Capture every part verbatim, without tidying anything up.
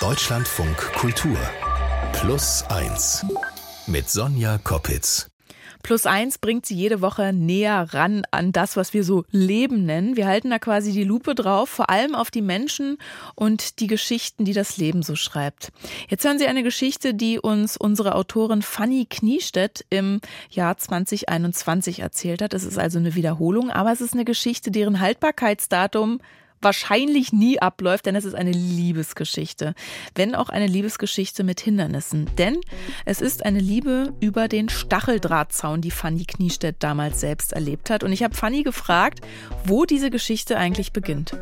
Deutschlandfunk Kultur Plus Eins mit Sonja Koppitz. Plus Eins bringt sie jede Woche näher ran an das, was wir so Leben nennen. Wir halten da quasi die Lupe drauf, vor allem auf die Menschen und die Geschichten, die das Leben so schreibt. Jetzt hören Sie eine Geschichte, die uns unsere Autorin Fanny Kniestedt im Jahr zwanzig einundzwanzig erzählt hat. Es ist also eine Wiederholung, aber es ist eine Geschichte, deren Haltbarkeitsdatum wahrscheinlich nie abläuft, denn es ist eine Liebesgeschichte. Wenn auch eine Liebesgeschichte mit Hindernissen. Denn es ist eine Liebe über den Stacheldrahtzaun, die Fanny Kniestedt damals selbst erlebt hat. Und ich habe Fanny gefragt, wo diese Geschichte eigentlich beginnt.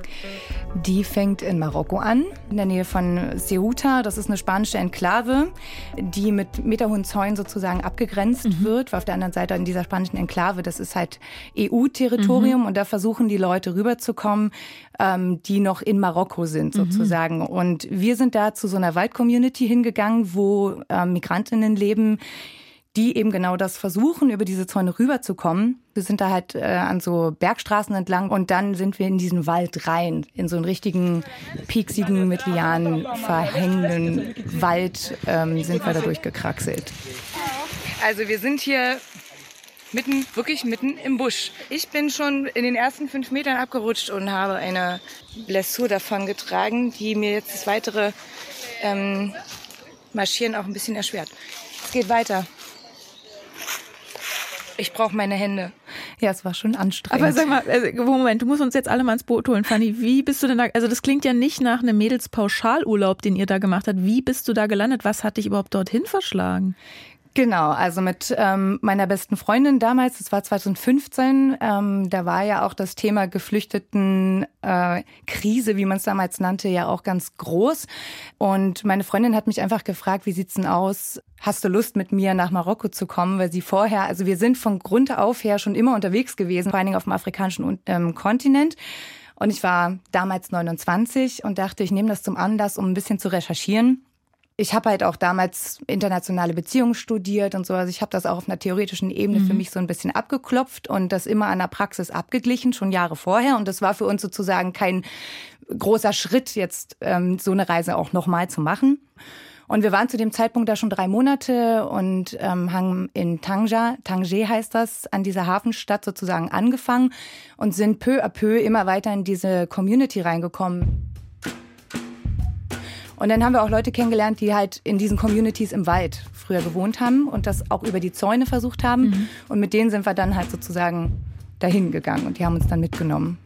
Die fängt in Marokko an, in der Nähe von Ceuta. Das ist eine spanische Enklave, die mit meterhohen Zäunen sozusagen abgegrenzt mhm. wird. Weil auf der anderen Seite in dieser spanischen Enklave, das ist halt E U-Territorium mhm. und da versuchen die Leute rüberzukommen, die noch in Marokko sind sozusagen. Mhm. Und wir sind da zu so einer Wald-Community hingegangen, wo äh, Migrantinnen leben, die eben genau das versuchen, über diese Zäune rüberzukommen. Wir sind da halt äh, an so Bergstraßen entlang und dann sind wir in diesen Wald rein, in so einen richtigen, pieksigen, mit Lianen verhängenden Wald ähm, sind wir da durchgekraxelt. Also wir sind hier mitten, wirklich mitten im Busch. Ich bin schon in den ersten fünf Metern abgerutscht und habe eine Blessur davon getragen, die mir jetzt das weitere ähm, Marschieren auch ein bisschen erschwert. Es geht weiter. Ich brauche meine Hände. Ja, es war schon anstrengend. Aber sag mal, also, Moment, du musst uns jetzt alle mal ins Boot holen, Fanny. Wie bist du denn da, also das klingt ja nicht nach einem Mädels-Pauschalurlaub, den ihr da gemacht habt. Wie bist du da gelandet? Was hat dich überhaupt dorthin verschlagen? Genau, also mit ähm, meiner besten Freundin damals, das war zwanzig fünfzehn, ähm, da war ja auch das Thema Geflüchtetenkrise, äh, wie man es damals nannte, ja auch ganz groß. Und meine Freundin hat mich einfach gefragt, wie sieht's denn aus? Hast du Lust, mit mir nach Marokko zu kommen? Weil sie vorher, also wir sind von Grund auf her schon immer unterwegs gewesen, vor allen Dingen auf dem afrikanischen ähm, Kontinent. Und ich war damals neunundzwanzig und dachte, ich nehme das zum Anlass, um ein bisschen zu recherchieren. Ich habe halt auch damals internationale Beziehungen studiert und so. Also ich habe das auch auf einer theoretischen Ebene mhm. für mich so ein bisschen abgeklopft und das immer an der Praxis abgeglichen, schon Jahre vorher. Und das war für uns sozusagen kein großer Schritt, jetzt ähm, so eine Reise auch nochmal zu machen. Und wir waren zu dem Zeitpunkt da schon drei Monate und ähm, haben in Tanger, Tanger heißt das, an dieser Hafenstadt sozusagen angefangen und sind peu à peu immer weiter in diese Community reingekommen. Und dann haben wir auch Leute kennengelernt, die halt in diesen Communities im Wald früher gewohnt haben und das auch über die Zäune versucht haben. Mhm. Und mit denen sind wir dann halt sozusagen dahin gegangen und die haben uns dann mitgenommen.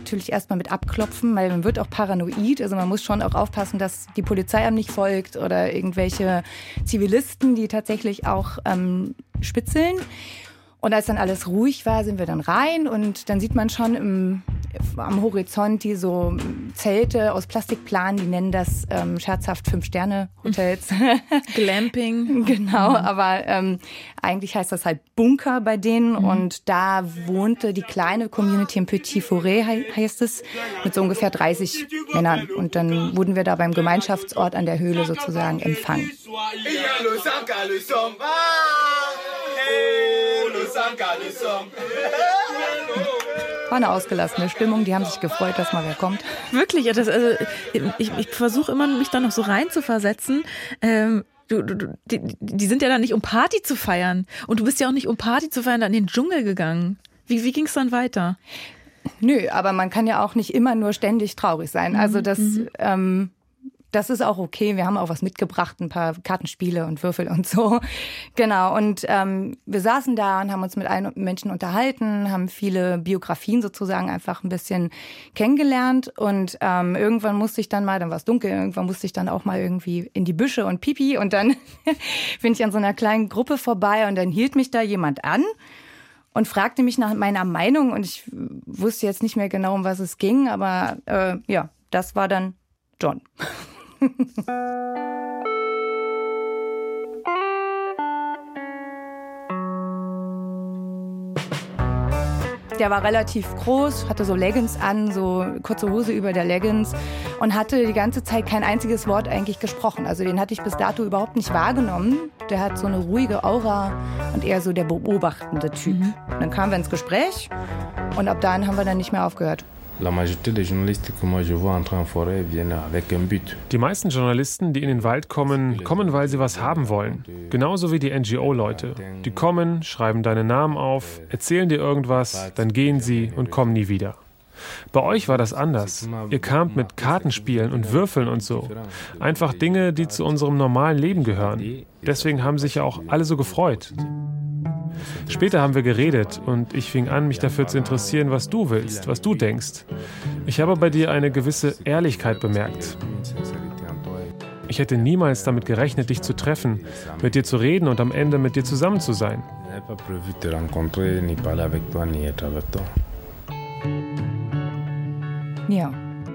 Natürlich erstmal mit abklopfen, weil man wird auch paranoid. Also man muss schon auch aufpassen, dass die Polizei einem nicht folgt oder irgendwelche Zivilisten, die tatsächlich auch ähm, spitzeln. Und als dann alles ruhig war, sind wir dann rein und dann sieht man schon im, am Horizont die so Zelte aus Plastikplanen, die nennen das ähm, scherzhaft Fünf-Sterne-Hotels. Glamping. Genau, aber ähm, eigentlich heißt das halt Bunker bei denen mhm. und da wohnte die kleine Community in Petit Forêt, he- heißt es, mit so ungefähr dreißig Männern und dann wurden wir da beim Gemeinschaftsort an der Höhle sozusagen empfangen. War eine ausgelassene Stimmung, die haben sich gefreut, dass mal wer kommt. Wirklich, das, also, ich, ich versuche immer, mich da noch so rein zu versetzen. Ähm, du, du, die, die sind ja da nicht, um Party zu feiern. Und du bist ja auch nicht, um Party zu feiern, da in den Dschungel gegangen. Wie, wie ging es dann weiter? Nö, aber man kann ja auch nicht immer nur ständig traurig sein. Also das... Mhm. Ähm, Das ist auch okay. Wir haben auch was mitgebracht, ein paar Kartenspiele und Würfel und so. Genau. Und ähm, wir saßen da und haben uns mit allen Menschen unterhalten, haben viele Biografien sozusagen einfach ein bisschen kennengelernt. Und ähm, irgendwann musste ich dann mal, dann war es dunkel, irgendwann musste ich dann auch mal irgendwie in die Büsche und Pipi. Und dann bin ich an so einer kleinen Gruppe vorbei und dann hielt mich da jemand an und fragte mich nach meiner Meinung. Und ich wusste jetzt nicht mehr genau, um was es ging. Aber äh, ja, das war dann John. Der war relativ groß, hatte so Leggings an, so kurze Hose über der Leggings und hatte die ganze Zeit kein einziges Wort eigentlich gesprochen. Also den hatte ich bis dato überhaupt nicht wahrgenommen. Der hat so eine ruhige Aura und eher so der beobachtende Typ. Mhm. Dann kamen wir ins Gespräch und ab dahin haben wir dann nicht mehr aufgehört. Die meisten Journalisten, die in den Wald kommen, kommen, weil sie was haben wollen. Genauso wie die N G O-Leute. Die kommen, schreiben deinen Namen auf, erzählen dir irgendwas, dann gehen sie und kommen nie wieder. Bei euch war das anders. Ihr kamt mit Kartenspielen und Würfeln und so. Einfach Dinge, die zu unserem normalen Leben gehören. Deswegen haben sich ja auch alle so gefreut. Später haben wir geredet und ich fing an, mich dafür zu interessieren, was du willst, was du denkst. Ich habe bei dir eine gewisse Ehrlichkeit bemerkt. Ich hätte niemals damit gerechnet, dich zu treffen, mit dir zu reden und am Ende mit dir zusammen zu sein. Ja,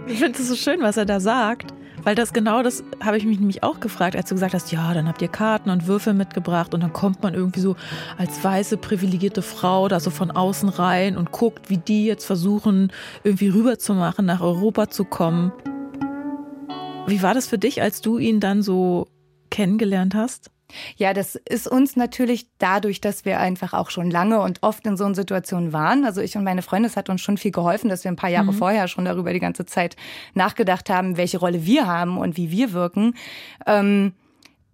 ich finde es so schön, was er da sagt, weil das genau das habe ich mich nämlich auch gefragt, als du gesagt hast, ja, dann habt ihr Karten und Würfel mitgebracht und dann kommt man irgendwie so als weiße, privilegierte Frau da so von außen rein und guckt, wie die jetzt versuchen, irgendwie rüberzumachen, nach Europa zu kommen. Wie war das für dich, als du ihn dann so kennengelernt hast? Ja, das ist uns natürlich dadurch, dass wir einfach auch schon lange und oft in so einer Situation waren. Also ich und meine Freunde, es hat uns schon viel geholfen, dass wir ein paar Jahre mhm. vorher schon darüber die ganze Zeit nachgedacht haben, welche Rolle wir haben und wie wir wirken. Ähm,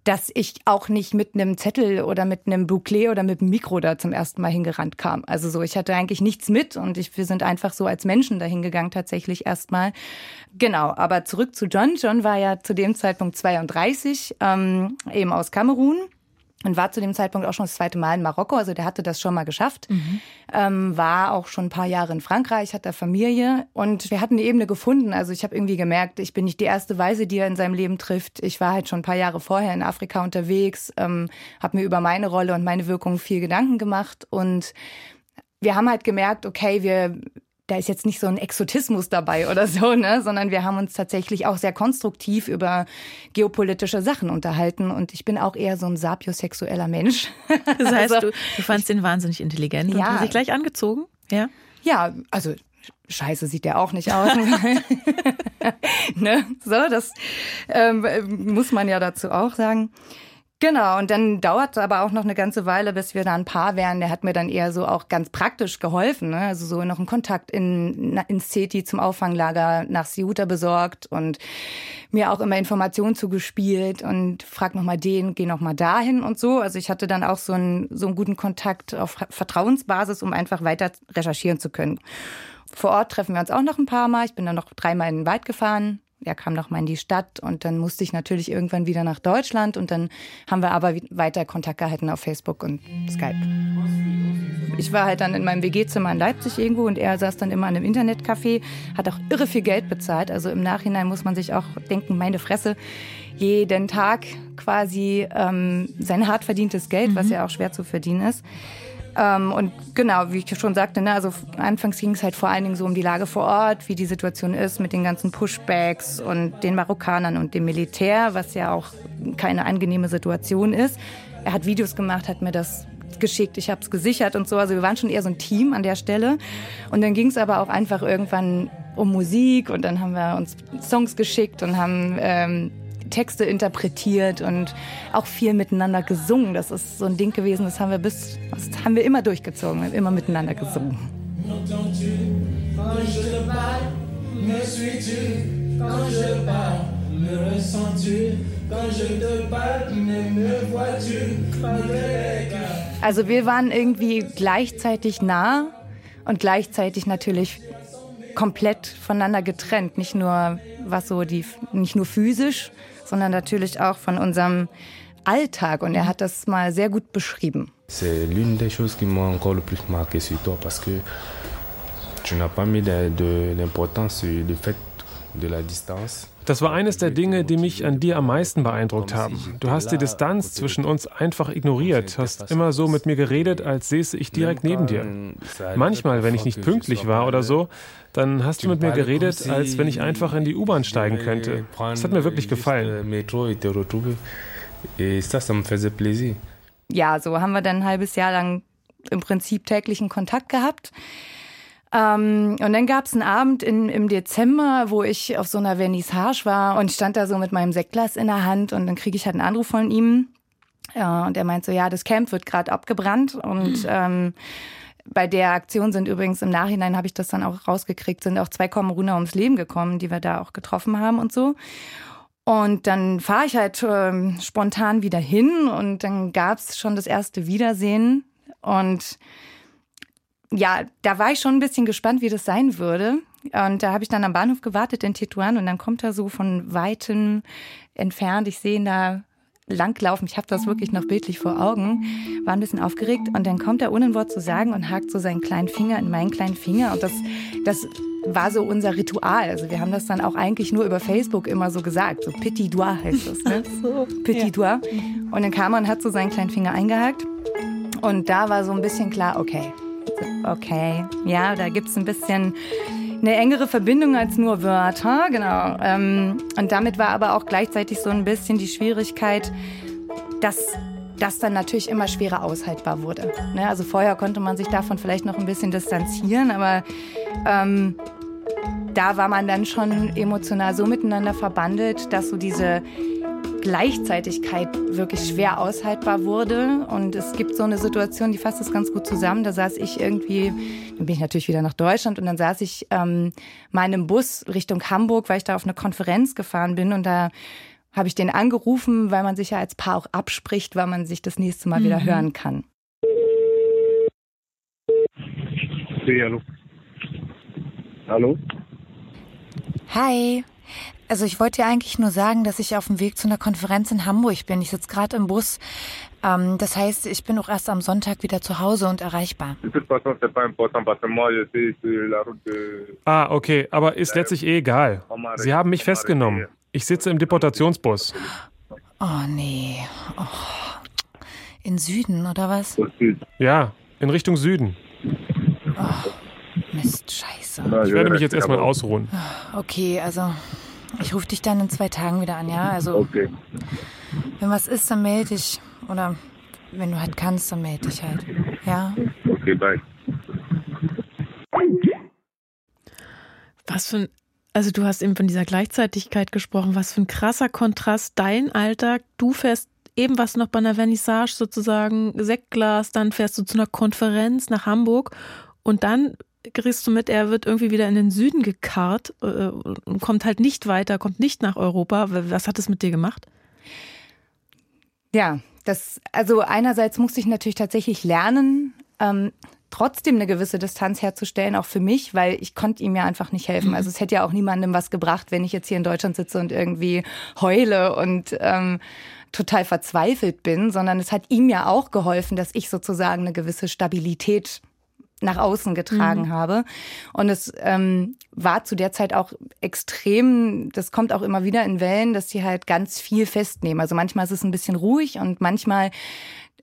dass ich auch nicht mit einem Zettel oder mit einem Booklet oder mit einem Mikro da zum ersten Mal hingerannt kam. Also so, ich hatte eigentlich nichts mit und ich, wir sind einfach so als Menschen dahin gegangen tatsächlich erstmal. Genau, aber zurück zu John. John war ja zu dem Zeitpunkt zweiunddreißig, ähm, eben aus Kamerun. Und war zu dem Zeitpunkt auch schon das zweite Mal in Marokko, also der hatte das schon mal geschafft. Mhm. Ähm, war auch schon ein paar Jahre in Frankreich, hat da Familie. Und wir hatten eine Ebene gefunden. Also ich habe irgendwie gemerkt, ich bin nicht die erste Weiße, die er in seinem Leben trifft. Ich war halt schon ein paar Jahre vorher in Afrika unterwegs, ähm, habe mir über meine Rolle und meine Wirkung viel Gedanken gemacht. Und wir haben halt gemerkt, okay, wir... da ist jetzt nicht so ein Exotismus dabei oder so, ne? Sondern wir haben uns tatsächlich auch sehr konstruktiv über geopolitische Sachen unterhalten. Und ich bin auch eher so ein sapiosexueller Mensch. Das heißt, also, du, du fandst ihn wahnsinnig intelligent, ja, und hast dich gleich angezogen? Ja, ja, also... Scheiße, sieht der auch nicht aus. Ne? So, das ähm, muss man ja dazu auch sagen. Genau, und dann dauert es aber auch noch eine ganze Weile, bis wir da ein Paar wären. Der hat mir dann eher so auch ganz praktisch geholfen, ne? Also so noch einen Kontakt in, ins C E T I zum Auffanglager nach Ceuta besorgt und mir auch immer Informationen zugespielt und frag nochmal den, geh nochmal dahin und so. Also ich hatte dann auch so einen, so einen guten Kontakt auf Vertrauensbasis, um einfach weiter recherchieren zu können. Vor Ort treffen wir uns auch noch ein paar Mal. Ich bin dann noch dreimal in den Wald gefahren. Er kam nochmal in die Stadt und dann musste ich natürlich irgendwann wieder nach Deutschland und dann haben wir aber weiter Kontakt gehalten auf Facebook und Skype. Ich war halt dann in meinem W G-Zimmer in Leipzig irgendwo und er saß dann immer in einem Internetcafé, hat auch irre viel Geld bezahlt. Also im Nachhinein muss man sich auch denken, meine Fresse, jeden Tag quasi ähm, sein hart verdientes Geld, mhm. was ja auch schwer zu verdienen ist. Ähm, und genau, wie ich schon sagte, ne, also anfangs ging es halt vor allen Dingen so um die Lage vor Ort, wie die Situation ist mit den ganzen Pushbacks und den Marokkanern und dem Militär, was ja auch keine angenehme Situation ist. Er hat Videos gemacht, hat mir das geschickt, ich habe es gesichert und so. Also wir waren schon eher so ein Team an der Stelle. Und dann ging es aber auch einfach irgendwann um Musik und dann haben wir uns Songs geschickt und haben... Ähm, Texte interpretiert und auch viel miteinander gesungen. Das ist so ein Ding gewesen, das haben wir bis, das haben wir immer durchgezogen, wir haben immer miteinander gesungen. Also wir waren irgendwie gleichzeitig nah und gleichzeitig natürlich komplett voneinander getrennt, nicht nur was so die, nicht nur physisch, sondern natürlich auch von unserem Alltag. Und er hat das mal sehr gut beschrieben. Das war eines der Dinge, die mich an dir am meisten beeindruckt haben. Du hast die Distanz zwischen uns einfach ignoriert, hast immer so mit mir geredet, als säße ich direkt neben dir. Manchmal, wenn ich nicht pünktlich war oder so, dann hast du mit mir geredet, als wenn ich einfach in die U-Bahn steigen könnte. Das hat mir wirklich gefallen. Ja, so haben wir dann ein halbes Jahr lang im Prinzip täglichen Kontakt gehabt. Ähm, und dann gab's einen Abend in, im Dezember, wo ich auf so einer Vernissage war und stand da so mit meinem Sektglas in der Hand und dann kriege ich halt einen Anruf von ihm. Ja, und er meint so, ja, das Camp wird gerade abgebrannt und ähm, Bei der Aktion sind übrigens im Nachhinein, habe ich das dann auch rausgekriegt, sind auch zwei Kameruner ums Leben gekommen, die wir da auch getroffen haben und so. Und dann fahre ich halt äh, spontan wieder hin und dann gab es schon das erste Wiedersehen. Und ja, da war ich schon ein bisschen gespannt, wie das sein würde. Und da habe ich dann am Bahnhof gewartet in Tetuan und dann kommt er so von Weitem entfernt. Ich sehe ihn da langlaufen. Ich habe das wirklich noch bildlich vor Augen. War ein bisschen aufgeregt und dann kommt er ohne ein Wort zu sagen und hakt so seinen kleinen Finger in meinen kleinen Finger. Und das, das war so unser Ritual. Also wir haben das dann auch eigentlich nur über Facebook immer so gesagt. So Petit Doigt heißt das. Ne? So. Petit ja. Doigt. Und dann kam er und hat so seinen kleinen Finger eingehakt. Und da war so ein bisschen klar, okay, okay, ja, da gibt's ein bisschen eine engere Verbindung als nur Wörter, genau. Und damit war aber auch gleichzeitig so ein bisschen die Schwierigkeit, dass das dann natürlich immer schwerer aushaltbar wurde. Also vorher konnte man sich davon vielleicht noch ein bisschen distanzieren, aber ähm, da war man dann schon emotional so miteinander verbandelt, dass so diese Gleichzeitigkeit wirklich schwer aushaltbar wurde. Und es gibt so eine Situation, die fasst das ganz gut zusammen. Da saß ich irgendwie, dann bin ich natürlich wieder nach Deutschland und dann saß ich ähm, mal in einem Bus Richtung Hamburg, weil ich da auf eine Konferenz gefahren bin und da habe ich den angerufen, weil man sich ja als Paar auch abspricht, weil man sich das nächste Mal mhm. wieder hören kann. Hey, hallo. Hallo. Hi. Also ich wollte ja eigentlich nur sagen, dass ich auf dem Weg zu einer Konferenz in Hamburg bin. Ich sitze gerade im Bus. Ähm, das heißt, ich bin auch erst am Sonntag wieder zu Hause und erreichbar. Ah, okay, aber ist letztlich eh egal. Sie haben mich festgenommen. Ich sitze im Deportationsbus. Oh nee. Oh. In Süden, oder was? Ja, in Richtung Süden. Oh, Mist, scheiße. Ich werde mich jetzt erstmal ausruhen. Okay, also... Ich rufe dich dann in zwei Tagen wieder an, ja? Also, okay. Wenn was ist, dann melde dich. Oder wenn du halt kannst, dann melde dich halt. Ja? Okay, bye. Was für ein, also du hast eben von dieser Gleichzeitigkeit gesprochen. Was für ein krasser Kontrast. Dein Alltag, du fährst eben was noch bei einer Vernissage sozusagen, Sektglas, dann fährst du zu einer Konferenz nach Hamburg und dann... kriegst du mit, er wird irgendwie wieder in den Süden gekarrt äh, und kommt halt nicht weiter, kommt nicht nach Europa. Was hat es mit dir gemacht? Ja, das, also einerseits musste ich natürlich tatsächlich lernen, ähm, trotzdem eine gewisse Distanz herzustellen, auch für mich, weil ich konnte ihm ja einfach nicht helfen. Also es hätte ja auch niemandem was gebracht, wenn ich jetzt hier in Deutschland sitze und irgendwie heule und ähm, total verzweifelt bin, sondern es hat ihm ja auch geholfen, dass ich sozusagen eine gewisse Stabilität nach außen getragen mhm. habe. Und es ähm, war zu der Zeit auch extrem, das kommt auch immer wieder in Wellen, dass die halt ganz viel festnehmen. Also manchmal ist es ein bisschen ruhig und manchmal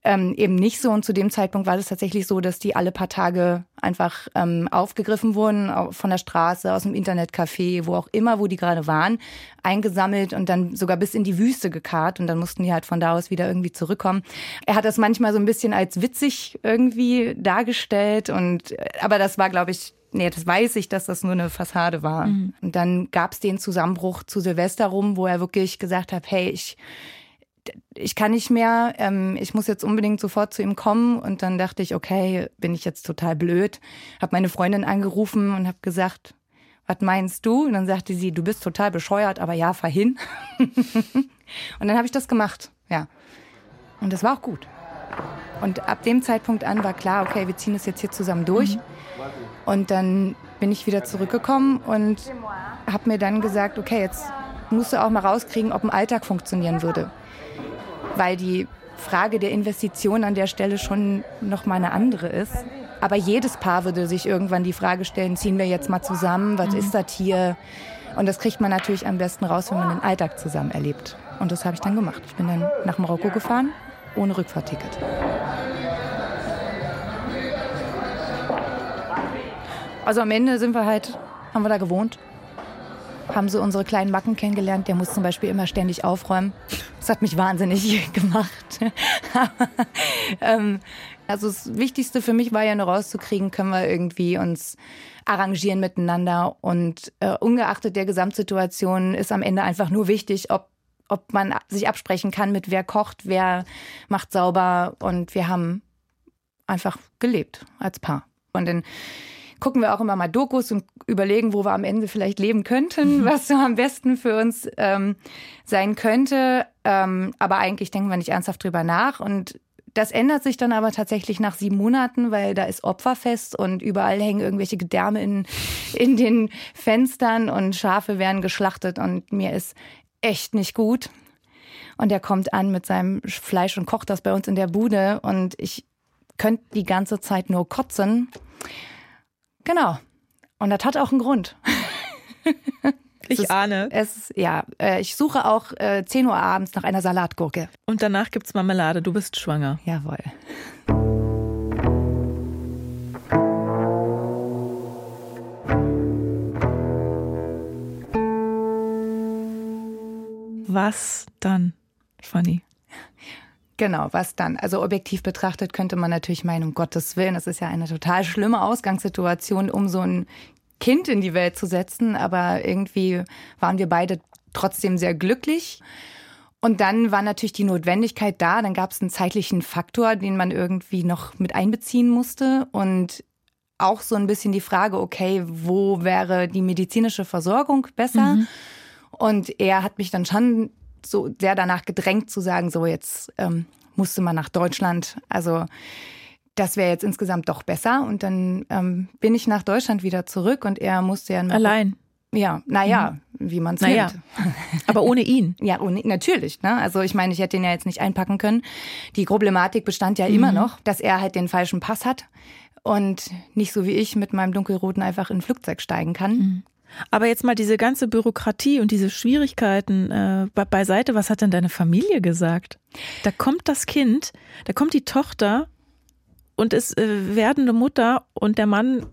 ähm, eben nicht so. Und zu dem Zeitpunkt war das tatsächlich so, dass die alle paar Tage einfach ähm, aufgegriffen wurden, von der Straße, aus dem Internetcafé, wo auch immer, wo die gerade waren, eingesammelt und dann sogar bis in die Wüste gekarrt. Und dann mussten die halt von da aus wieder irgendwie zurückkommen. Er hat das manchmal so ein bisschen als witzig irgendwie dargestellt. Und aber das war, glaube ich, nee, das weiß ich, dass das nur eine Fassade war. Mhm. Und dann gab es den Zusammenbruch zu Silvester rum, wo er wirklich gesagt hat, hey, ich... ich kann nicht mehr, ähm, ich muss jetzt unbedingt sofort zu ihm kommen. Und dann dachte ich, okay, bin ich jetzt total blöd. Habe meine Freundin angerufen und habe gesagt, was meinst du? Und dann sagte sie, du bist total bescheuert, aber ja, fahr hin. Und dann habe ich das gemacht, ja. Und das war auch gut. Und ab dem Zeitpunkt an war klar, okay, wir ziehen das jetzt hier zusammen durch. Mhm. Und dann bin ich wieder zurückgekommen und habe mir dann gesagt, okay, jetzt musst du auch mal rauskriegen, ob ein Alltag funktionieren würde. Weil die Frage der Investition an der Stelle schon nochmal eine andere ist. Aber jedes Paar würde sich irgendwann die Frage stellen, ziehen wir jetzt mal zusammen, was mhm. ist das hier? Und das kriegt man natürlich am besten raus, wenn man den Alltag zusammen erlebt. Und das habe ich dann gemacht. Ich bin dann nach Marokko gefahren, ohne Rückfahrticket. Also am Ende sind wir halt, haben wir da gewohnt. Haben so unsere kleinen Macken kennengelernt. Der muss zum Beispiel immer ständig aufräumen. Das hat mich wahnsinnig gemacht. ähm, also das Wichtigste für mich war ja nur rauszukriegen, können wir irgendwie uns arrangieren miteinander. Und äh, ungeachtet der Gesamtsituation ist am Ende einfach nur wichtig, ob, ob man sich absprechen kann mit wer kocht, wer macht sauber. Und wir haben einfach gelebt als Paar. Und dann gucken wir auch immer mal Dokus und überlegen, wo wir am Ende vielleicht leben könnten, was so am besten für uns ähm, sein könnte. Ähm, aber eigentlich denken wir nicht ernsthaft drüber nach. Und das ändert sich dann aber tatsächlich nach sieben Monaten, weil da ist Opferfest und überall hängen irgendwelche Gedärme in, in den Fenstern und Schafe werden geschlachtet und mir ist echt nicht gut. Und er kommt an mit seinem Fleisch und kocht das bei uns in der Bude und ich könnte die ganze Zeit nur kotzen. Genau. Und das hat auch einen Grund. Ich ist, ahne. Es, ja, ich suche auch äh, zehn Uhr abends nach einer Salatgurke. Und danach gibt's Marmelade. Du bist schwanger. Jawohl. Was dann, Fanny? Genau, was dann? Also objektiv betrachtet könnte man natürlich meinen, um Gottes Willen, das ist ja eine total schlimme Ausgangssituation, um so ein Kind in die Welt zu setzen. Aber irgendwie waren wir beide trotzdem sehr glücklich. Und dann war natürlich die Notwendigkeit da. Dann gab es einen zeitlichen Faktor, den man irgendwie noch mit einbeziehen musste. Und auch so ein bisschen die Frage, okay, wo wäre die medizinische Versorgung besser? Mhm. Und er hat mich dann schon so sehr danach gedrängt zu sagen, so jetzt ähm, musste man nach Deutschland, also das wäre jetzt insgesamt doch besser. Und dann ähm, bin ich nach Deutschland wieder zurück und er musste ja... Allein? Ja, naja, mhm. wie man es naja. nennt. Aber ohne ihn? Ja, ohne, natürlich. Ne? Also ich meine, ich hätte ihn ja jetzt nicht einpacken können. Die Problematik bestand ja mhm. immer noch, dass er halt den falschen Pass hat und nicht so wie ich mit meinem dunkelroten einfach in ein Flugzeug steigen kann. Mhm. Aber jetzt mal diese ganze Bürokratie und diese Schwierigkeiten äh, be- beiseite, was hat denn deine Familie gesagt? Da kommt das Kind, da kommt die Tochter und ist äh, werdende Mutter und der Mann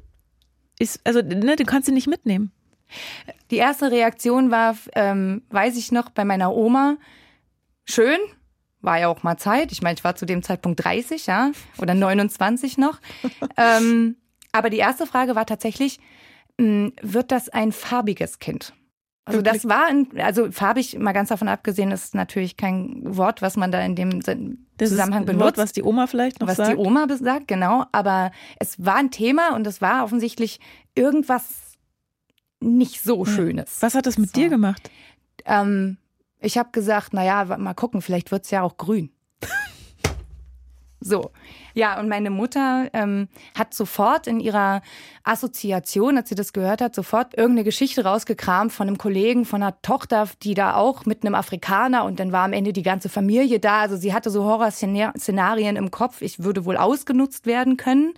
ist, also ne, du kannst ihn nicht mitnehmen. Die erste Reaktion war, ähm, weiß ich noch, bei meiner Oma, schön, war ja auch mal Zeit, ich meine, ich war zu dem Zeitpunkt dreißig, ja, oder neunundzwanzig noch. ähm, aber die erste Frage war tatsächlich, wird das ein farbiges Kind? Also das war, ein, also farbig, mal ganz davon abgesehen, ist natürlich kein Wort, was man da in dem das Zusammenhang ist ein benutzt. Wort, was die Oma vielleicht noch was sagt. Was die Oma sagt, genau. Aber es war ein Thema und es war offensichtlich irgendwas nicht so Schönes. Was hat das mit so. dir gemacht? Ähm, ich habe gesagt, naja, mal gucken, vielleicht wird's ja auch grün. So, ja, und meine Mutter ähm, hat sofort in ihrer Assoziation, als sie das gehört hat, sofort irgendeine Geschichte rausgekramt von einem Kollegen, von einer Tochter, die da auch mit einem Afrikaner und dann war am Ende die ganze Familie da. Also sie hatte so Horrorszenarien im Kopf, ich würde wohl ausgenutzt werden können.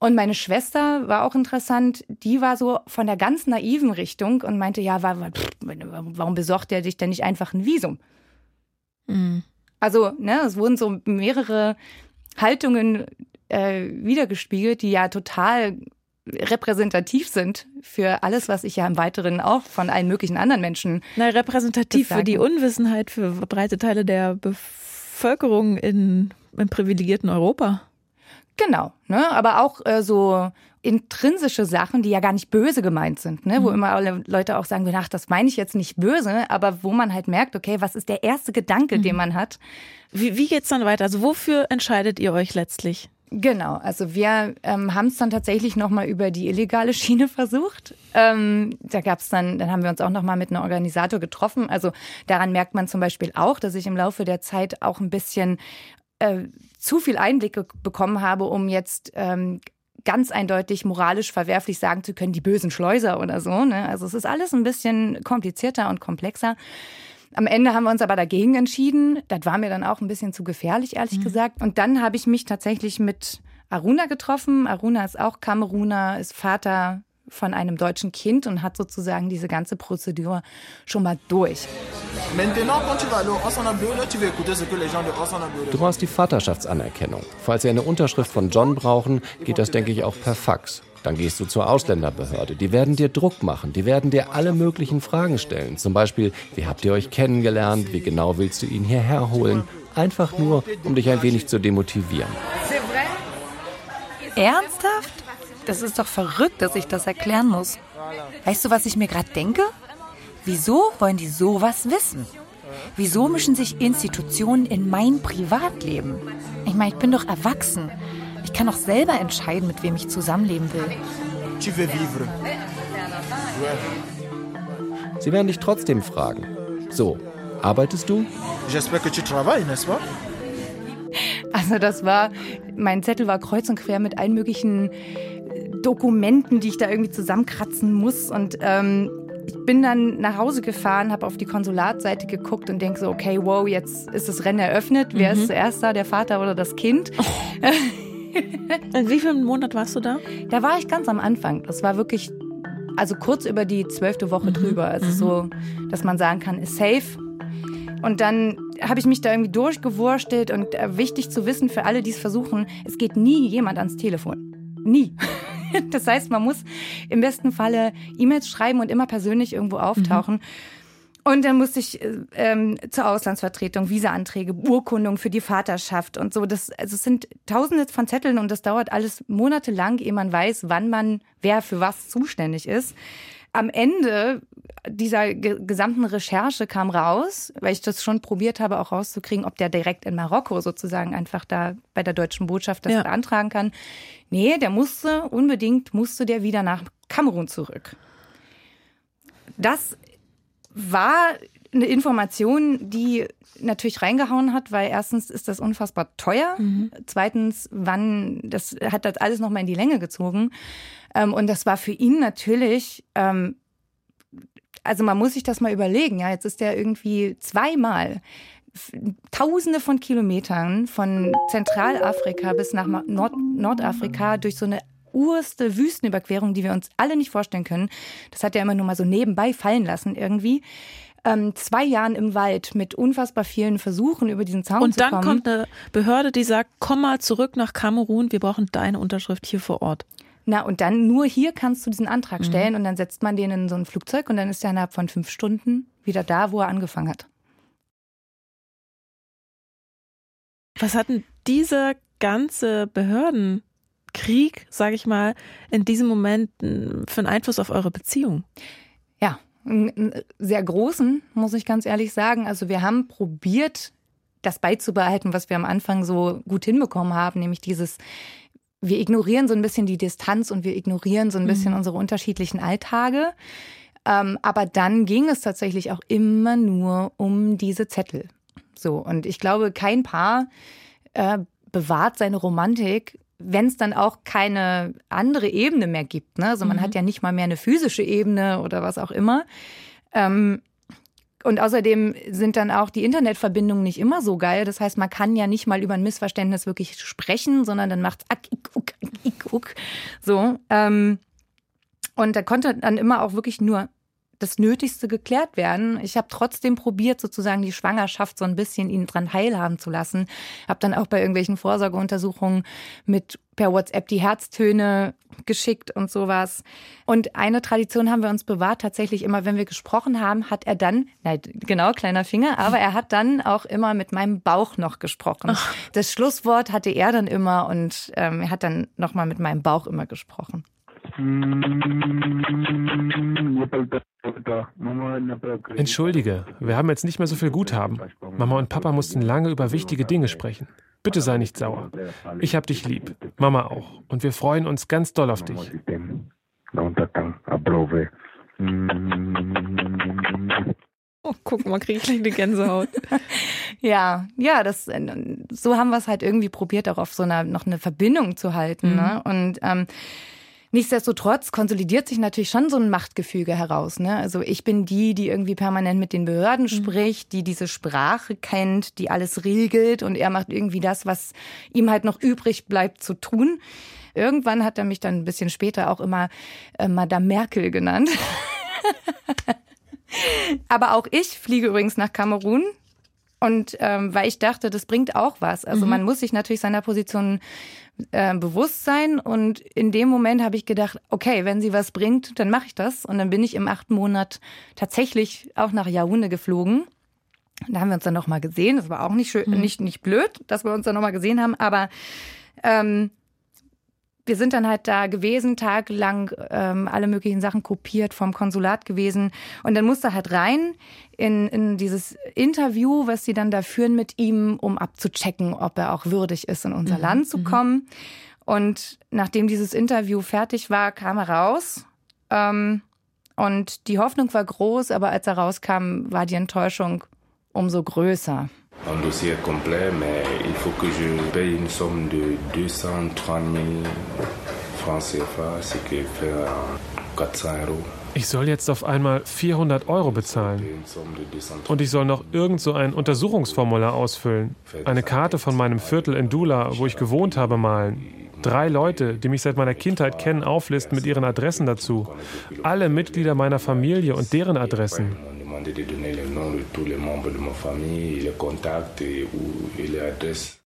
Und meine Schwester war auch interessant, die war so von der ganz naiven Richtung und meinte, ja, warum besorgt der dich denn nicht einfach ein Visum? Mhm. Also, ne, es wurden so mehrere Haltungen äh, wiedergespiegelt, die ja total repräsentativ sind für alles, was ich ja im Weiteren auch von allen möglichen anderen Menschen. Na, repräsentativ für die Unwissenheit für breite Teile der Bevölkerung in, im privilegierten Europa. Genau, ne, aber auch äh, so intrinsische Sachen, die ja gar nicht böse gemeint sind, ne, mhm. wo immer alle Leute auch sagen, ach, das meine ich jetzt nicht böse, aber wo man halt merkt, okay, was ist der erste Gedanke, mhm. den man hat? Wie, wie geht's dann weiter? Also wofür entscheidet ihr euch letztlich? Genau, also wir ähm, haben es dann tatsächlich nochmal über die illegale Schiene versucht. Ähm, da gab's dann, dann haben wir uns auch nochmal mit einem Organisator getroffen. Also daran merkt man zum Beispiel auch, dass ich im Laufe der Zeit auch ein bisschen Äh, zu viel Einblicke bekommen habe, um jetzt ähm, ganz eindeutig moralisch verwerflich sagen zu können, die bösen Schleuser oder so. Ne? Also es ist alles ein bisschen komplizierter und komplexer. Am Ende haben wir uns aber dagegen entschieden. Das war mir dann auch ein bisschen zu gefährlich, ehrlich mhm. gesagt. Und dann habe ich mich tatsächlich mit Aruna getroffen. Aruna ist auch Kameruner, ist Vater von einem deutschen Kind und hat sozusagen diese ganze Prozedur schon mal durch. Du brauchst die Vaterschaftsanerkennung. Falls Sie eine Unterschrift von John brauchen, geht das, denke ich, auch per Fax. Dann gehst du zur Ausländerbehörde. Die werden dir Druck machen. Die werden dir alle möglichen Fragen stellen. Zum Beispiel, wie habt ihr euch kennengelernt? Wie genau willst du ihn hierher holen? Einfach nur, um dich ein wenig zu demotivieren. Ernsthaft? Das ist doch verrückt, dass ich das erklären muss. Weißt du, was ich mir gerade denke? Wieso wollen die sowas wissen? Wieso mischen sich Institutionen in mein Privatleben? Ich meine, ich bin doch erwachsen. Ich kann auch selber entscheiden, mit wem ich zusammenleben will. Sie werden dich trotzdem fragen. So, arbeitest du? Also das war, mein Zettel war kreuz und quer mit allen möglichen Dokumenten, die ich da irgendwie zusammenkratzen muss. Und ähm, ich bin dann nach Hause gefahren, habe auf die Konsulatseite geguckt und denke so, okay, wow, jetzt ist das Rennen eröffnet. Mhm. Wer ist zuerst da, der Vater oder das Kind? Oh. In wie vielen Monat warst du da? Da war ich ganz am Anfang. Das war wirklich, also kurz über die zwölfte Woche mhm. drüber. Also mhm. so, dass man sagen kann, ist safe. Und dann habe ich mich da irgendwie durchgewurstelt. Und wichtig zu wissen für alle, die es versuchen, es geht nie jemand ans Telefon. Nie. Das heißt, man muss im besten Falle E-Mails schreiben und immer persönlich irgendwo auftauchen. Mhm. Und dann musste ich ähm, zur Auslandsvertretung, Visa-Anträge, Urkundung für die Vaterschaft und so. Das, also es sind tausende von Zetteln und das dauert alles monatelang, ehe man weiß, wann man, wer für was zuständig ist. Am Ende dieser ge- gesamten Recherche kam raus, weil ich das schon probiert habe, auch rauszukriegen, ob der direkt in Marokko sozusagen einfach da bei der deutschen Botschaft das ja. beantragen kann. Nee, der musste, unbedingt musste der wieder nach Kamerun zurück. Das war eine Information, die natürlich reingehauen hat, weil erstens ist das unfassbar teuer, mhm. zweitens, wann, das hat das alles nochmal in die Länge gezogen. Und das war für ihn natürlich, also man muss sich das mal überlegen, ja, jetzt ist der irgendwie zweimal Tausende von Kilometern von Zentralafrika bis nach Nord- Nordafrika durch so eine urste Wüstenüberquerung, die wir uns alle nicht vorstellen können. Das hat er immer nur mal so nebenbei fallen lassen irgendwie. Ähm, zwei Jahren im Wald mit unfassbar vielen Versuchen, über diesen Zaun zu kommen. Und dann kommt eine Behörde, die sagt, komm mal zurück nach Kamerun, wir brauchen deine Unterschrift hier vor Ort. Na und dann, nur hier kannst du diesen Antrag stellen mhm. und dann setzt man den in so ein Flugzeug und dann ist er innerhalb von fünf Stunden wieder da, wo er angefangen hat. Was hat denn dieser ganze Behörden... Krieg, sage ich mal, in diesem Moment für einen Einfluss auf eure Beziehung? Ja, einen sehr großen, muss ich ganz ehrlich sagen. Also wir haben probiert, das beizubehalten, was wir am Anfang so gut hinbekommen haben, nämlich dieses, wir ignorieren so ein bisschen die Distanz und wir ignorieren so ein bisschen mhm. unsere unterschiedlichen Alltage. Ähm, aber dann ging es tatsächlich auch immer nur um diese Zettel. So, und ich glaube, kein Paar äh, bewahrt seine Romantik, wenn es dann auch keine andere Ebene mehr gibt. Ne? Also man mhm. hat ja nicht mal mehr eine physische Ebene oder was auch immer. Ähm, und außerdem sind dann auch die Internetverbindungen nicht immer so geil. Das heißt, man kann ja nicht mal über ein Missverständnis wirklich sprechen, sondern dann macht es ak, ik, uk, ik, uk. So. Ähm, und da konnte dann immer auch wirklich nur das Nötigste geklärt werden. Ich habe trotzdem probiert, sozusagen die Schwangerschaft so ein bisschen ihn dran teilhaben zu lassen. Habe dann auch bei irgendwelchen Vorsorgeuntersuchungen mit per WhatsApp die Herztöne geschickt und sowas. Und eine Tradition haben wir uns bewahrt, tatsächlich immer, wenn wir gesprochen haben, hat er dann, nein, genau, kleiner Finger, aber er hat dann auch immer mit meinem Bauch noch gesprochen. Ach. Das Schlusswort hatte er dann immer und ähm, er hat dann nochmal mit meinem Bauch immer gesprochen. Entschuldige, wir haben jetzt nicht mehr so viel Guthaben. Mama und Papa mussten lange über wichtige Dinge sprechen. Bitte sei nicht sauer. Ich hab dich lieb, Mama auch. Und wir freuen uns ganz doll auf dich. Oh, guck mal, kriege ich gleich eine Gänsehaut. ja, ja, das, so haben wir es halt irgendwie probiert, auch auf so einer, noch eine Verbindung zu halten. Mhm. Ne? Und ähm, nichtsdestotrotz konsolidiert sich natürlich schon so ein Machtgefüge heraus. Ne? Also ich bin die, die irgendwie permanent mit den Behörden spricht, die diese Sprache kennt, die alles regelt und er macht irgendwie das, was ihm halt noch übrig bleibt zu tun. Irgendwann hat er mich dann ein bisschen später auch immer äh, Madame Merkel genannt. Aber auch ich fliege übrigens nach Kamerun. Und ähm, weil ich dachte, das bringt auch was. Also mhm. man muss sich natürlich seiner Position äh, bewusst sein. Und in dem Moment habe ich gedacht, okay, wenn sie was bringt, dann mache ich das. Und dann bin ich im achten Monat tatsächlich auch nach Yaoundé geflogen. Da haben wir uns dann nochmal gesehen. Das war auch nicht schön, mhm. nicht, nicht blöd, dass wir uns dann nochmal gesehen haben. Aber ähm, wir sind dann halt da gewesen, tagelang ähm, alle möglichen Sachen kopiert, vom Konsulat gewesen. Und dann musste halt rein in, in dieses Interview, was sie dann da führen mit ihm, um abzuchecken, ob er auch würdig ist, in unser mhm. Land zu kommen. Und nachdem dieses Interview fertig war, kam er raus. Ähm, und die Hoffnung war groß, aber als er rauskam, war die Enttäuschung umso größer. Ein Dossier complet, mais il faut que je paye une somme de zweihundertdreißigtausend Francs C F A, ce qui fait vierhundert Euro. Ich soll jetzt auf einmal vierhundert Euro bezahlen. Und ich soll noch irgend so ein Untersuchungsformular ausfüllen. Eine Karte von meinem Viertel in Douala, wo ich gewohnt habe, malen. Drei Leute, die mich seit meiner Kindheit kennen, auflisten mit ihren Adressen dazu. Alle Mitglieder meiner Familie und deren Adressen.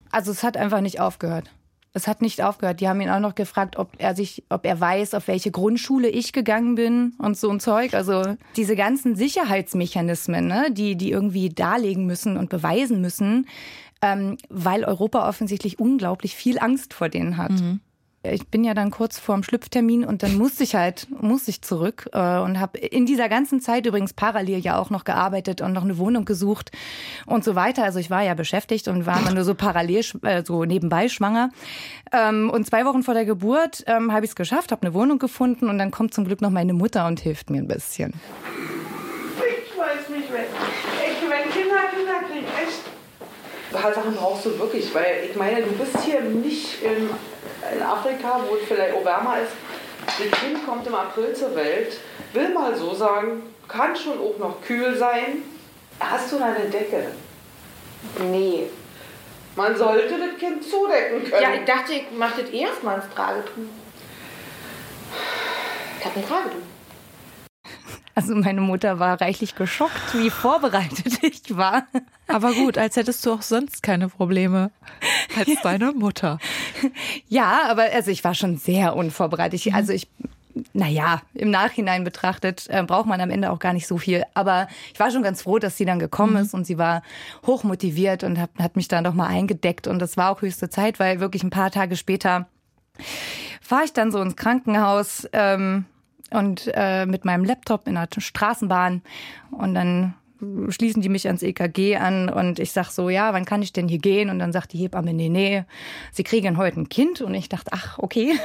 Also es hat einfach nicht aufgehört. Es hat nicht aufgehört. Die haben ihn auch noch gefragt, ob er sich, ob er weiß, auf welche Grundschule ich gegangen bin und so ein Zeug. Also diese ganzen Sicherheitsmechanismen, ne, die, die irgendwie darlegen müssen und beweisen müssen, ähm, weil Europa offensichtlich unglaublich viel Angst vor denen hat. Mhm. Ich bin ja dann kurz vorm Schlüpftermin und dann musste ich halt, musste ich zurück äh, und habe in dieser ganzen Zeit übrigens parallel ja auch noch gearbeitet und noch eine Wohnung gesucht und so weiter. Also ich war ja beschäftigt und war immer nur so parallel, äh, so nebenbei schwanger. Ähm, und zwei Wochen vor der Geburt ähm, habe ich es geschafft, habe eine Wohnung gefunden und dann kommt zum Glück noch meine Mutter und hilft mir ein bisschen. Ich weiß nicht mehr. Ich meine, Kinder, Kinder kriegen echt. Sachen brauchst du wirklich, weil ich meine, du bist hier nicht im in Afrika, wo es vielleicht auch wärmer ist, das Kind kommt im April zur Welt, will mal so sagen, kann schon auch noch kühl sein. Hast du da eine Decke? Nee. Man sollte das Kind zudecken können. Ja, ich dachte, ich mache das erstmal ins Tragetuch. Ich habe ein Tragetuch. Also meine Mutter war reichlich geschockt, wie vorbereitet ich war. Aber gut, als hättest du auch sonst keine Probleme als deine Mutter. Ja, aber also ich war schon sehr unvorbereitet. Ich, also ich, naja, im Nachhinein betrachtet äh, braucht man am Ende auch gar nicht so viel. Aber ich war schon ganz froh, dass sie dann gekommen mhm. ist und sie war hochmotiviert und hat, hat mich dann doch mal eingedeckt. Und das war auch höchste Zeit, weil wirklich ein paar Tage später war ich dann so ins Krankenhaus, ähm, und äh, mit meinem Laptop in der Straßenbahn und dann schließen die mich ans E K G an und ich sag so, ja, wann kann ich denn hier gehen? Und dann sagt die Hebamme, nee, nee, sie kriegen heute ein Kind. Und ich dachte, ach, okay.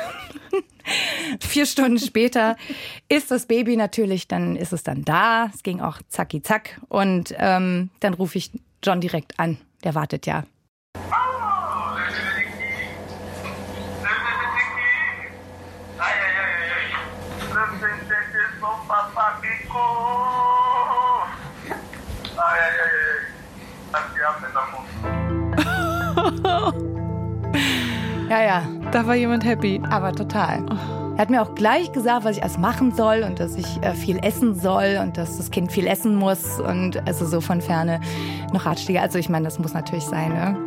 Vier Stunden später ist das Baby natürlich, dann ist es dann da. Es ging auch zacki zack und ähm, dann rufe ich John direkt an, der wartet ja. Ja, ja, da war jemand happy. Aber total. Er hat mir auch gleich gesagt, was ich erst machen soll und dass ich äh, viel essen soll und dass das Kind viel essen muss und also so von Ferne noch Ratschläge. Also ich meine, das muss natürlich sein, ne?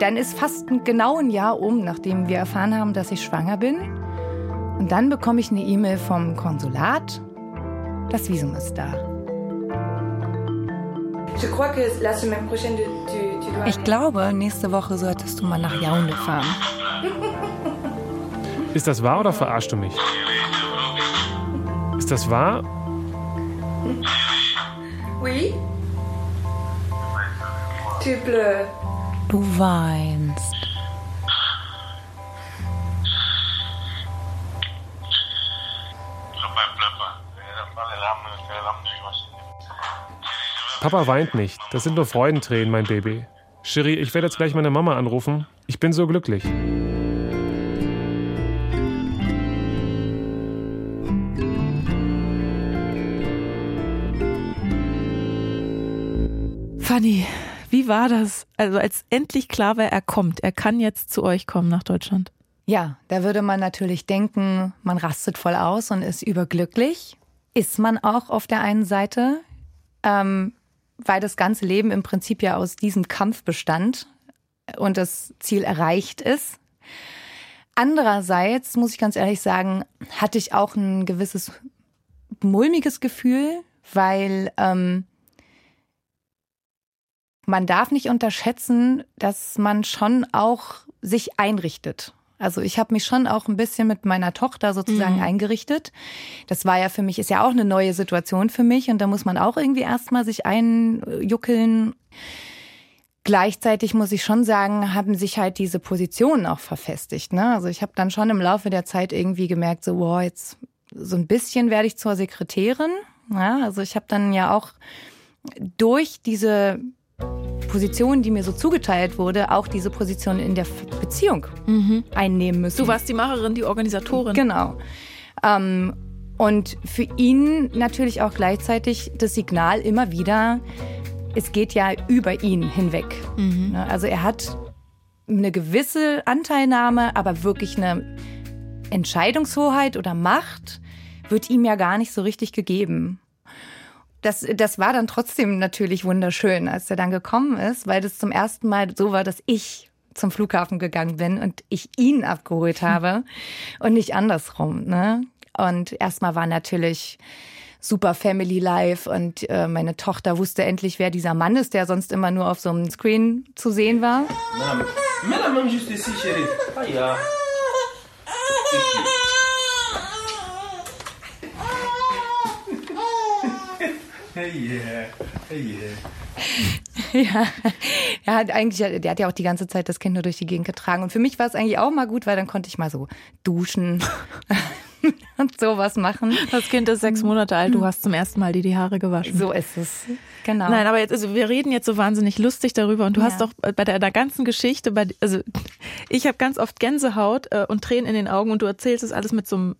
Dann ist fast genau ein Jahr um, nachdem wir erfahren haben, dass ich schwanger bin. Und dann bekomme ich eine E-Mail vom Konsulat. Das Visum ist da. Ich glaube, nächste Woche solltest du mal nach Yaoundé fahren. Ist das wahr oder verarschst du mich? Ist das wahr? Oui. Tu pleures. Du weinst. Papa weint nicht. Das sind nur Freudentränen, mein Baby. Schiri, ich werde jetzt gleich meine Mama anrufen. Ich bin so glücklich. Fanny, wie war das? Also als endlich klar war, er kommt. Er kann jetzt zu euch kommen nach Deutschland. Ja, da würde man natürlich denken, man rastet voll aus und ist überglücklich. Ist man auch auf der einen Seite, ähm, weil das ganze Leben im Prinzip ja aus diesem Kampf bestand und das Ziel erreicht ist. Andererseits, muss ich ganz ehrlich sagen, hatte ich auch ein gewisses mulmiges Gefühl, weil ähm, man darf nicht unterschätzen, dass man schon auch sich einrichtet. Also ich habe mich schon auch ein bisschen mit meiner Tochter sozusagen mhm. eingerichtet. Das war ja für mich, ist ja auch eine neue Situation für mich und da muss man auch irgendwie erstmal sich einjuckeln. Gleichzeitig muss ich schon sagen, haben sich halt diese Positionen auch verfestigt. Ne? Also ich habe dann schon im Laufe der Zeit irgendwie gemerkt, so wow, jetzt so ein bisschen werde ich zur Sekretärin. Ja, also ich habe dann ja auch durch diese Position, die mir so zugeteilt wurde, auch diese Position in der Beziehung mhm. einnehmen müssen. Du warst die Macherin, die Organisatorin. Genau. Ähm, und für ihn natürlich auch gleichzeitig das Signal immer wieder, es geht ja über ihn hinweg. Mhm. Also er hat eine gewisse Anteilnahme, aber wirklich eine Entscheidungshoheit oder Macht wird ihm ja gar nicht so richtig gegeben. Das, das war dann trotzdem natürlich wunderschön, als er dann gekommen ist, weil das zum ersten Mal so war, dass ich zum Flughafen gegangen bin und ich ihn abgeholt habe und nicht andersrum. Ne? Und erstmal war natürlich super Family Life und äh, meine Tochter wusste endlich, wer dieser Mann ist, der sonst immer nur auf so einem Screen zu sehen war. Ja, er hat eigentlich, der hat ja auch die ganze Zeit das Kind nur durch die Gegend getragen und für mich war es eigentlich auch mal gut, weil dann konnte ich mal so duschen. Und sowas machen. Das Kind ist sechs Monate alt, du hast zum ersten Mal dir die Haare gewaschen. So ist es, genau. Nein, aber jetzt, also wir reden jetzt so wahnsinnig lustig darüber und du ja. hast doch bei deiner ganzen Geschichte, bei, also ich habe ganz oft Gänsehaut äh, und Tränen in den Augen und du erzählst es alles mit so einem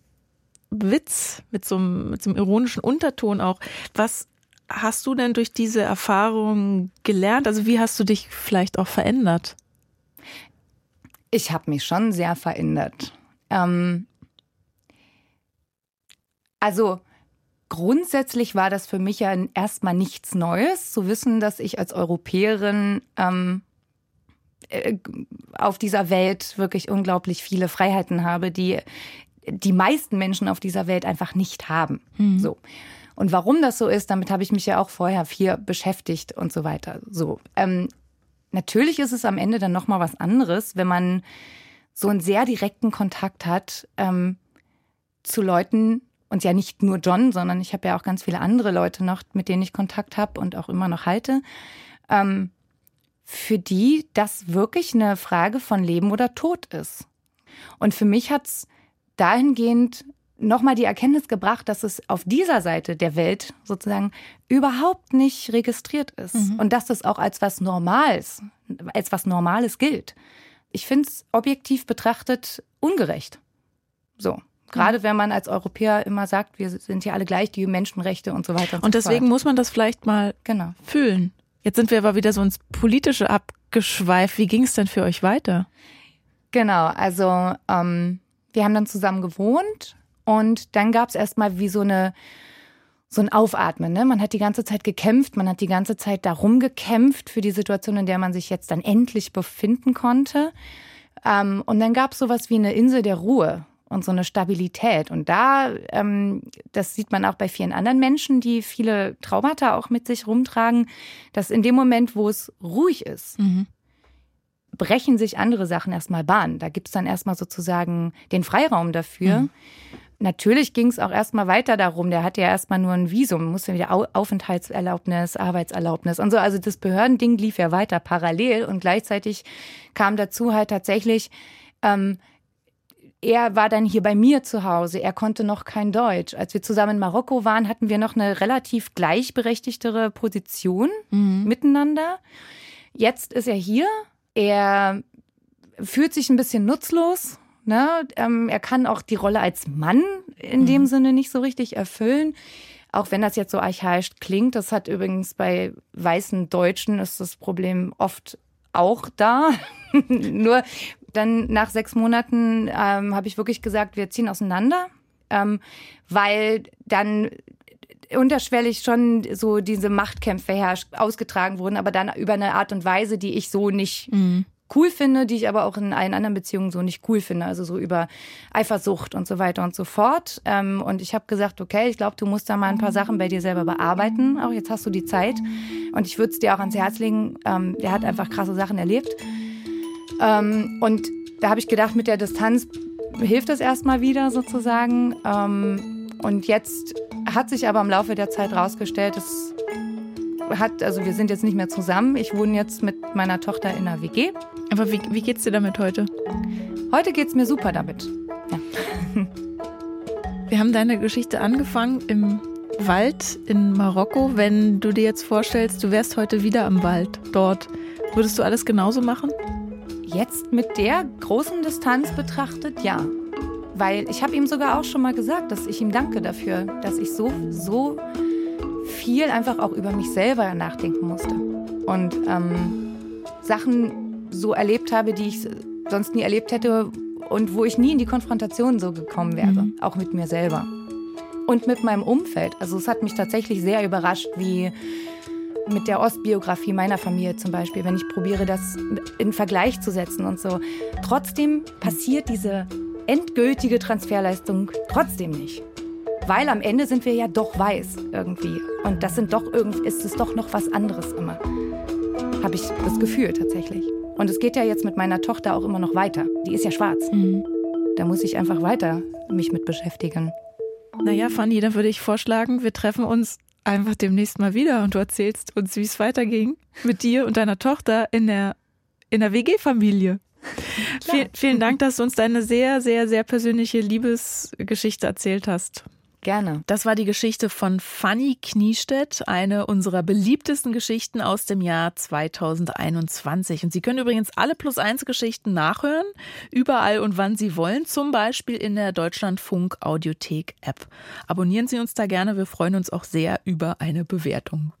Witz, mit so einem, mit so einem ironischen Unterton auch. Was hast du denn durch diese Erfahrung gelernt? Also wie hast du dich vielleicht auch verändert? Ich habe mich schon sehr verändert. Ähm, Also grundsätzlich war das für mich ja erstmal nichts Neues, zu wissen, dass ich als Europäerin ähm, äh, auf dieser Welt wirklich unglaublich viele Freiheiten habe, die die meisten Menschen auf dieser Welt einfach nicht haben. Mhm. So. Und warum das so ist, damit habe ich mich ja auch vorher viel beschäftigt und so weiter. So. Ähm, natürlich ist es am Ende dann nochmal was anderes, wenn man so einen sehr direkten Kontakt hat ähm, zu Leuten, und ja nicht nur John, sondern ich habe ja auch ganz viele andere Leute noch, mit denen ich Kontakt habe und auch immer noch halte, ähm, für die das wirklich eine Frage von Leben oder Tod ist. Und für mich hat es dahingehend nochmal die Erkenntnis gebracht, dass es auf dieser Seite der Welt sozusagen überhaupt nicht registriert ist. Mhm. Und dass das auch als was Normales, als was Normales gilt. Ich finde es objektiv betrachtet ungerecht. So. Gerade wenn man als Europäer immer sagt, wir sind hier alle gleich, die Menschenrechte und so weiter. Und, und deswegen fort. Muss man das vielleicht mal genau. fühlen. Jetzt sind wir aber wieder so ins Politische abgeschweift. Wie ging es denn für euch weiter? Genau, also ähm, wir haben dann zusammen gewohnt und dann gab es erstmal wie so eine so ein Aufatmen. Ne? Man hat die ganze Zeit gekämpft, man hat die ganze Zeit darum gekämpft für die Situation, in der man sich jetzt dann endlich befinden konnte. Ähm, und dann gab es sowas wie eine Insel der Ruhe. Und so eine Stabilität. Und da, ähm, das sieht man auch bei vielen anderen Menschen, die viele Traumata auch mit sich rumtragen, dass in dem Moment, wo es ruhig ist, mhm. brechen sich andere Sachen erstmal Bahn. Da gibt es dann erstmal sozusagen den Freiraum dafür. Mhm. Natürlich ging es auch erstmal weiter darum, der hatte ja erstmal nur ein Visum, musste wieder Au- Aufenthaltserlaubnis, Arbeitserlaubnis und so. Also das Behördending lief ja weiter parallel und gleichzeitig kam dazu halt tatsächlich, ähm, er war dann hier bei mir zu Hause, er konnte noch kein Deutsch. Als wir zusammen in Marokko waren, hatten wir noch eine relativ gleichberechtigtere Position mhm. miteinander. Jetzt ist er hier, er fühlt sich ein bisschen nutzlos, ne? Ähm, er kann auch die Rolle als Mann in mhm. dem Sinne nicht so richtig erfüllen. Auch wenn das jetzt so archaisch klingt, das hat übrigens bei weißen Deutschen ist das Problem oft auch da. Nur dann nach sechs Monaten ähm, habe ich wirklich gesagt, wir ziehen auseinander, ähm, weil dann unterschwellig schon so diese Machtkämpfe herrscht, ausgetragen wurden, aber dann über eine Art und Weise, die ich so nicht mhm. cool finde, die ich aber auch in allen anderen Beziehungen so nicht cool finde, also so über Eifersucht und so weiter und so fort. Ähm, und ich habe gesagt, okay, ich glaube, du musst da mal ein paar Sachen bei dir selber bearbeiten, auch jetzt hast du die Zeit und ich würde es dir auch ans Herz legen, ähm, der hat einfach krasse Sachen erlebt. Ähm, und da habe ich gedacht, mit der Distanz hilft das erstmal wieder sozusagen. Ähm, und jetzt hat sich aber im Laufe der Zeit rausgestellt, dass hat, also wir sind jetzt nicht mehr zusammen. Ich wohne jetzt mit meiner Tochter in einer W G. Aber wie, wie geht's dir damit heute? Heute geht's mir super damit. Ja. Wir haben deine Geschichte angefangen im Wald in Marokko. Wenn du dir jetzt vorstellst, du wärst heute wieder am Wald dort, würdest du alles genauso machen? Jetzt mit der großen Distanz betrachtet, ja. Weil ich habe ihm sogar auch schon mal gesagt, dass ich ihm danke dafür, dass ich so, so viel einfach auch über mich selber nachdenken musste. Und ähm, Sachen so erlebt habe, die ich sonst nie erlebt hätte und wo ich nie in die Konfrontation so gekommen wäre, mhm. auch mit mir selber. Und mit meinem Umfeld. Also es hat mich tatsächlich sehr überrascht, wie mit der Ostbiografie meiner Familie zum Beispiel, wenn ich probiere, das in Vergleich zu setzen und so. Trotzdem passiert diese endgültige Transferleistung trotzdem nicht. Weil am Ende sind wir ja doch weiß irgendwie. Und das sind doch irgendwie, ist es doch noch was anderes immer. Habe ich das Gefühl tatsächlich. Und es geht ja jetzt mit meiner Tochter auch immer noch weiter. Die ist ja schwarz. Mhm. Da muss ich einfach weiter mich mit beschäftigen. Naja, Fanny, dann würde ich vorschlagen, wir treffen uns einfach demnächst mal wieder und du erzählst uns, wie es weiterging mit dir und deiner Tochter in der, in der W G-Familie. Vielen, vielen Dank, dass du uns deine sehr, sehr, sehr persönliche Liebesgeschichte erzählt hast. Gerne. Das war die Geschichte von Fanny Kniestedt, eine unserer beliebtesten Geschichten aus dem Jahr zweitausendeinundzwanzig. Und Sie können übrigens alle Plus-Eins-Geschichten nachhören, überall und wann Sie wollen, zum Beispiel in der Deutschlandfunk Audiothek-App. Abonnieren Sie uns da gerne, wir freuen uns auch sehr über eine Bewertung.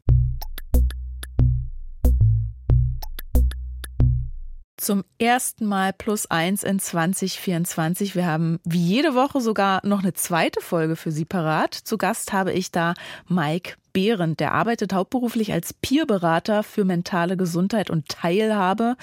Zum ersten Mal Plus Eins in zwanzig vierundzwanzig. Wir haben wie jede Woche sogar noch eine zweite Folge für Sie parat. Zu Gast habe ich da Mike Während. Der arbeitet hauptberuflich als Peerberater für mentale Gesundheit und Teilhabe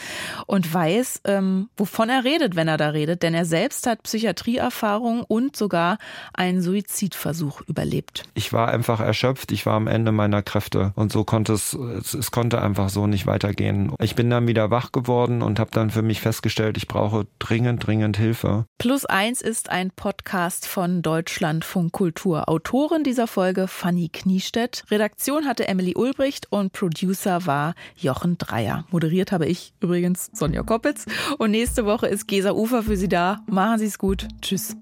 und weiß, ähm, wovon er redet, wenn er da redet. Denn er selbst hat Psychiatrieerfahrung und sogar einen Suizidversuch überlebt. Ich war einfach erschöpft. Ich war am Ende meiner Kräfte. Und so konnte es, es, es konnte einfach so nicht weitergehen. Ich bin dann wieder wach geworden und habe dann für mich festgestellt, ich brauche dringend, dringend Hilfe. Plus Eins ist ein Podcast von Deutschlandfunk Kultur. Autorin dieser Folge Fanny Kniestedt. Redaktion hatte Emily Ulbricht und Producer war Jochen Dreier. Moderiert habe ich übrigens Sonja Koppitz. Und nächste Woche ist Gesa Ufer für Sie da. Machen Sie es gut. Tschüss.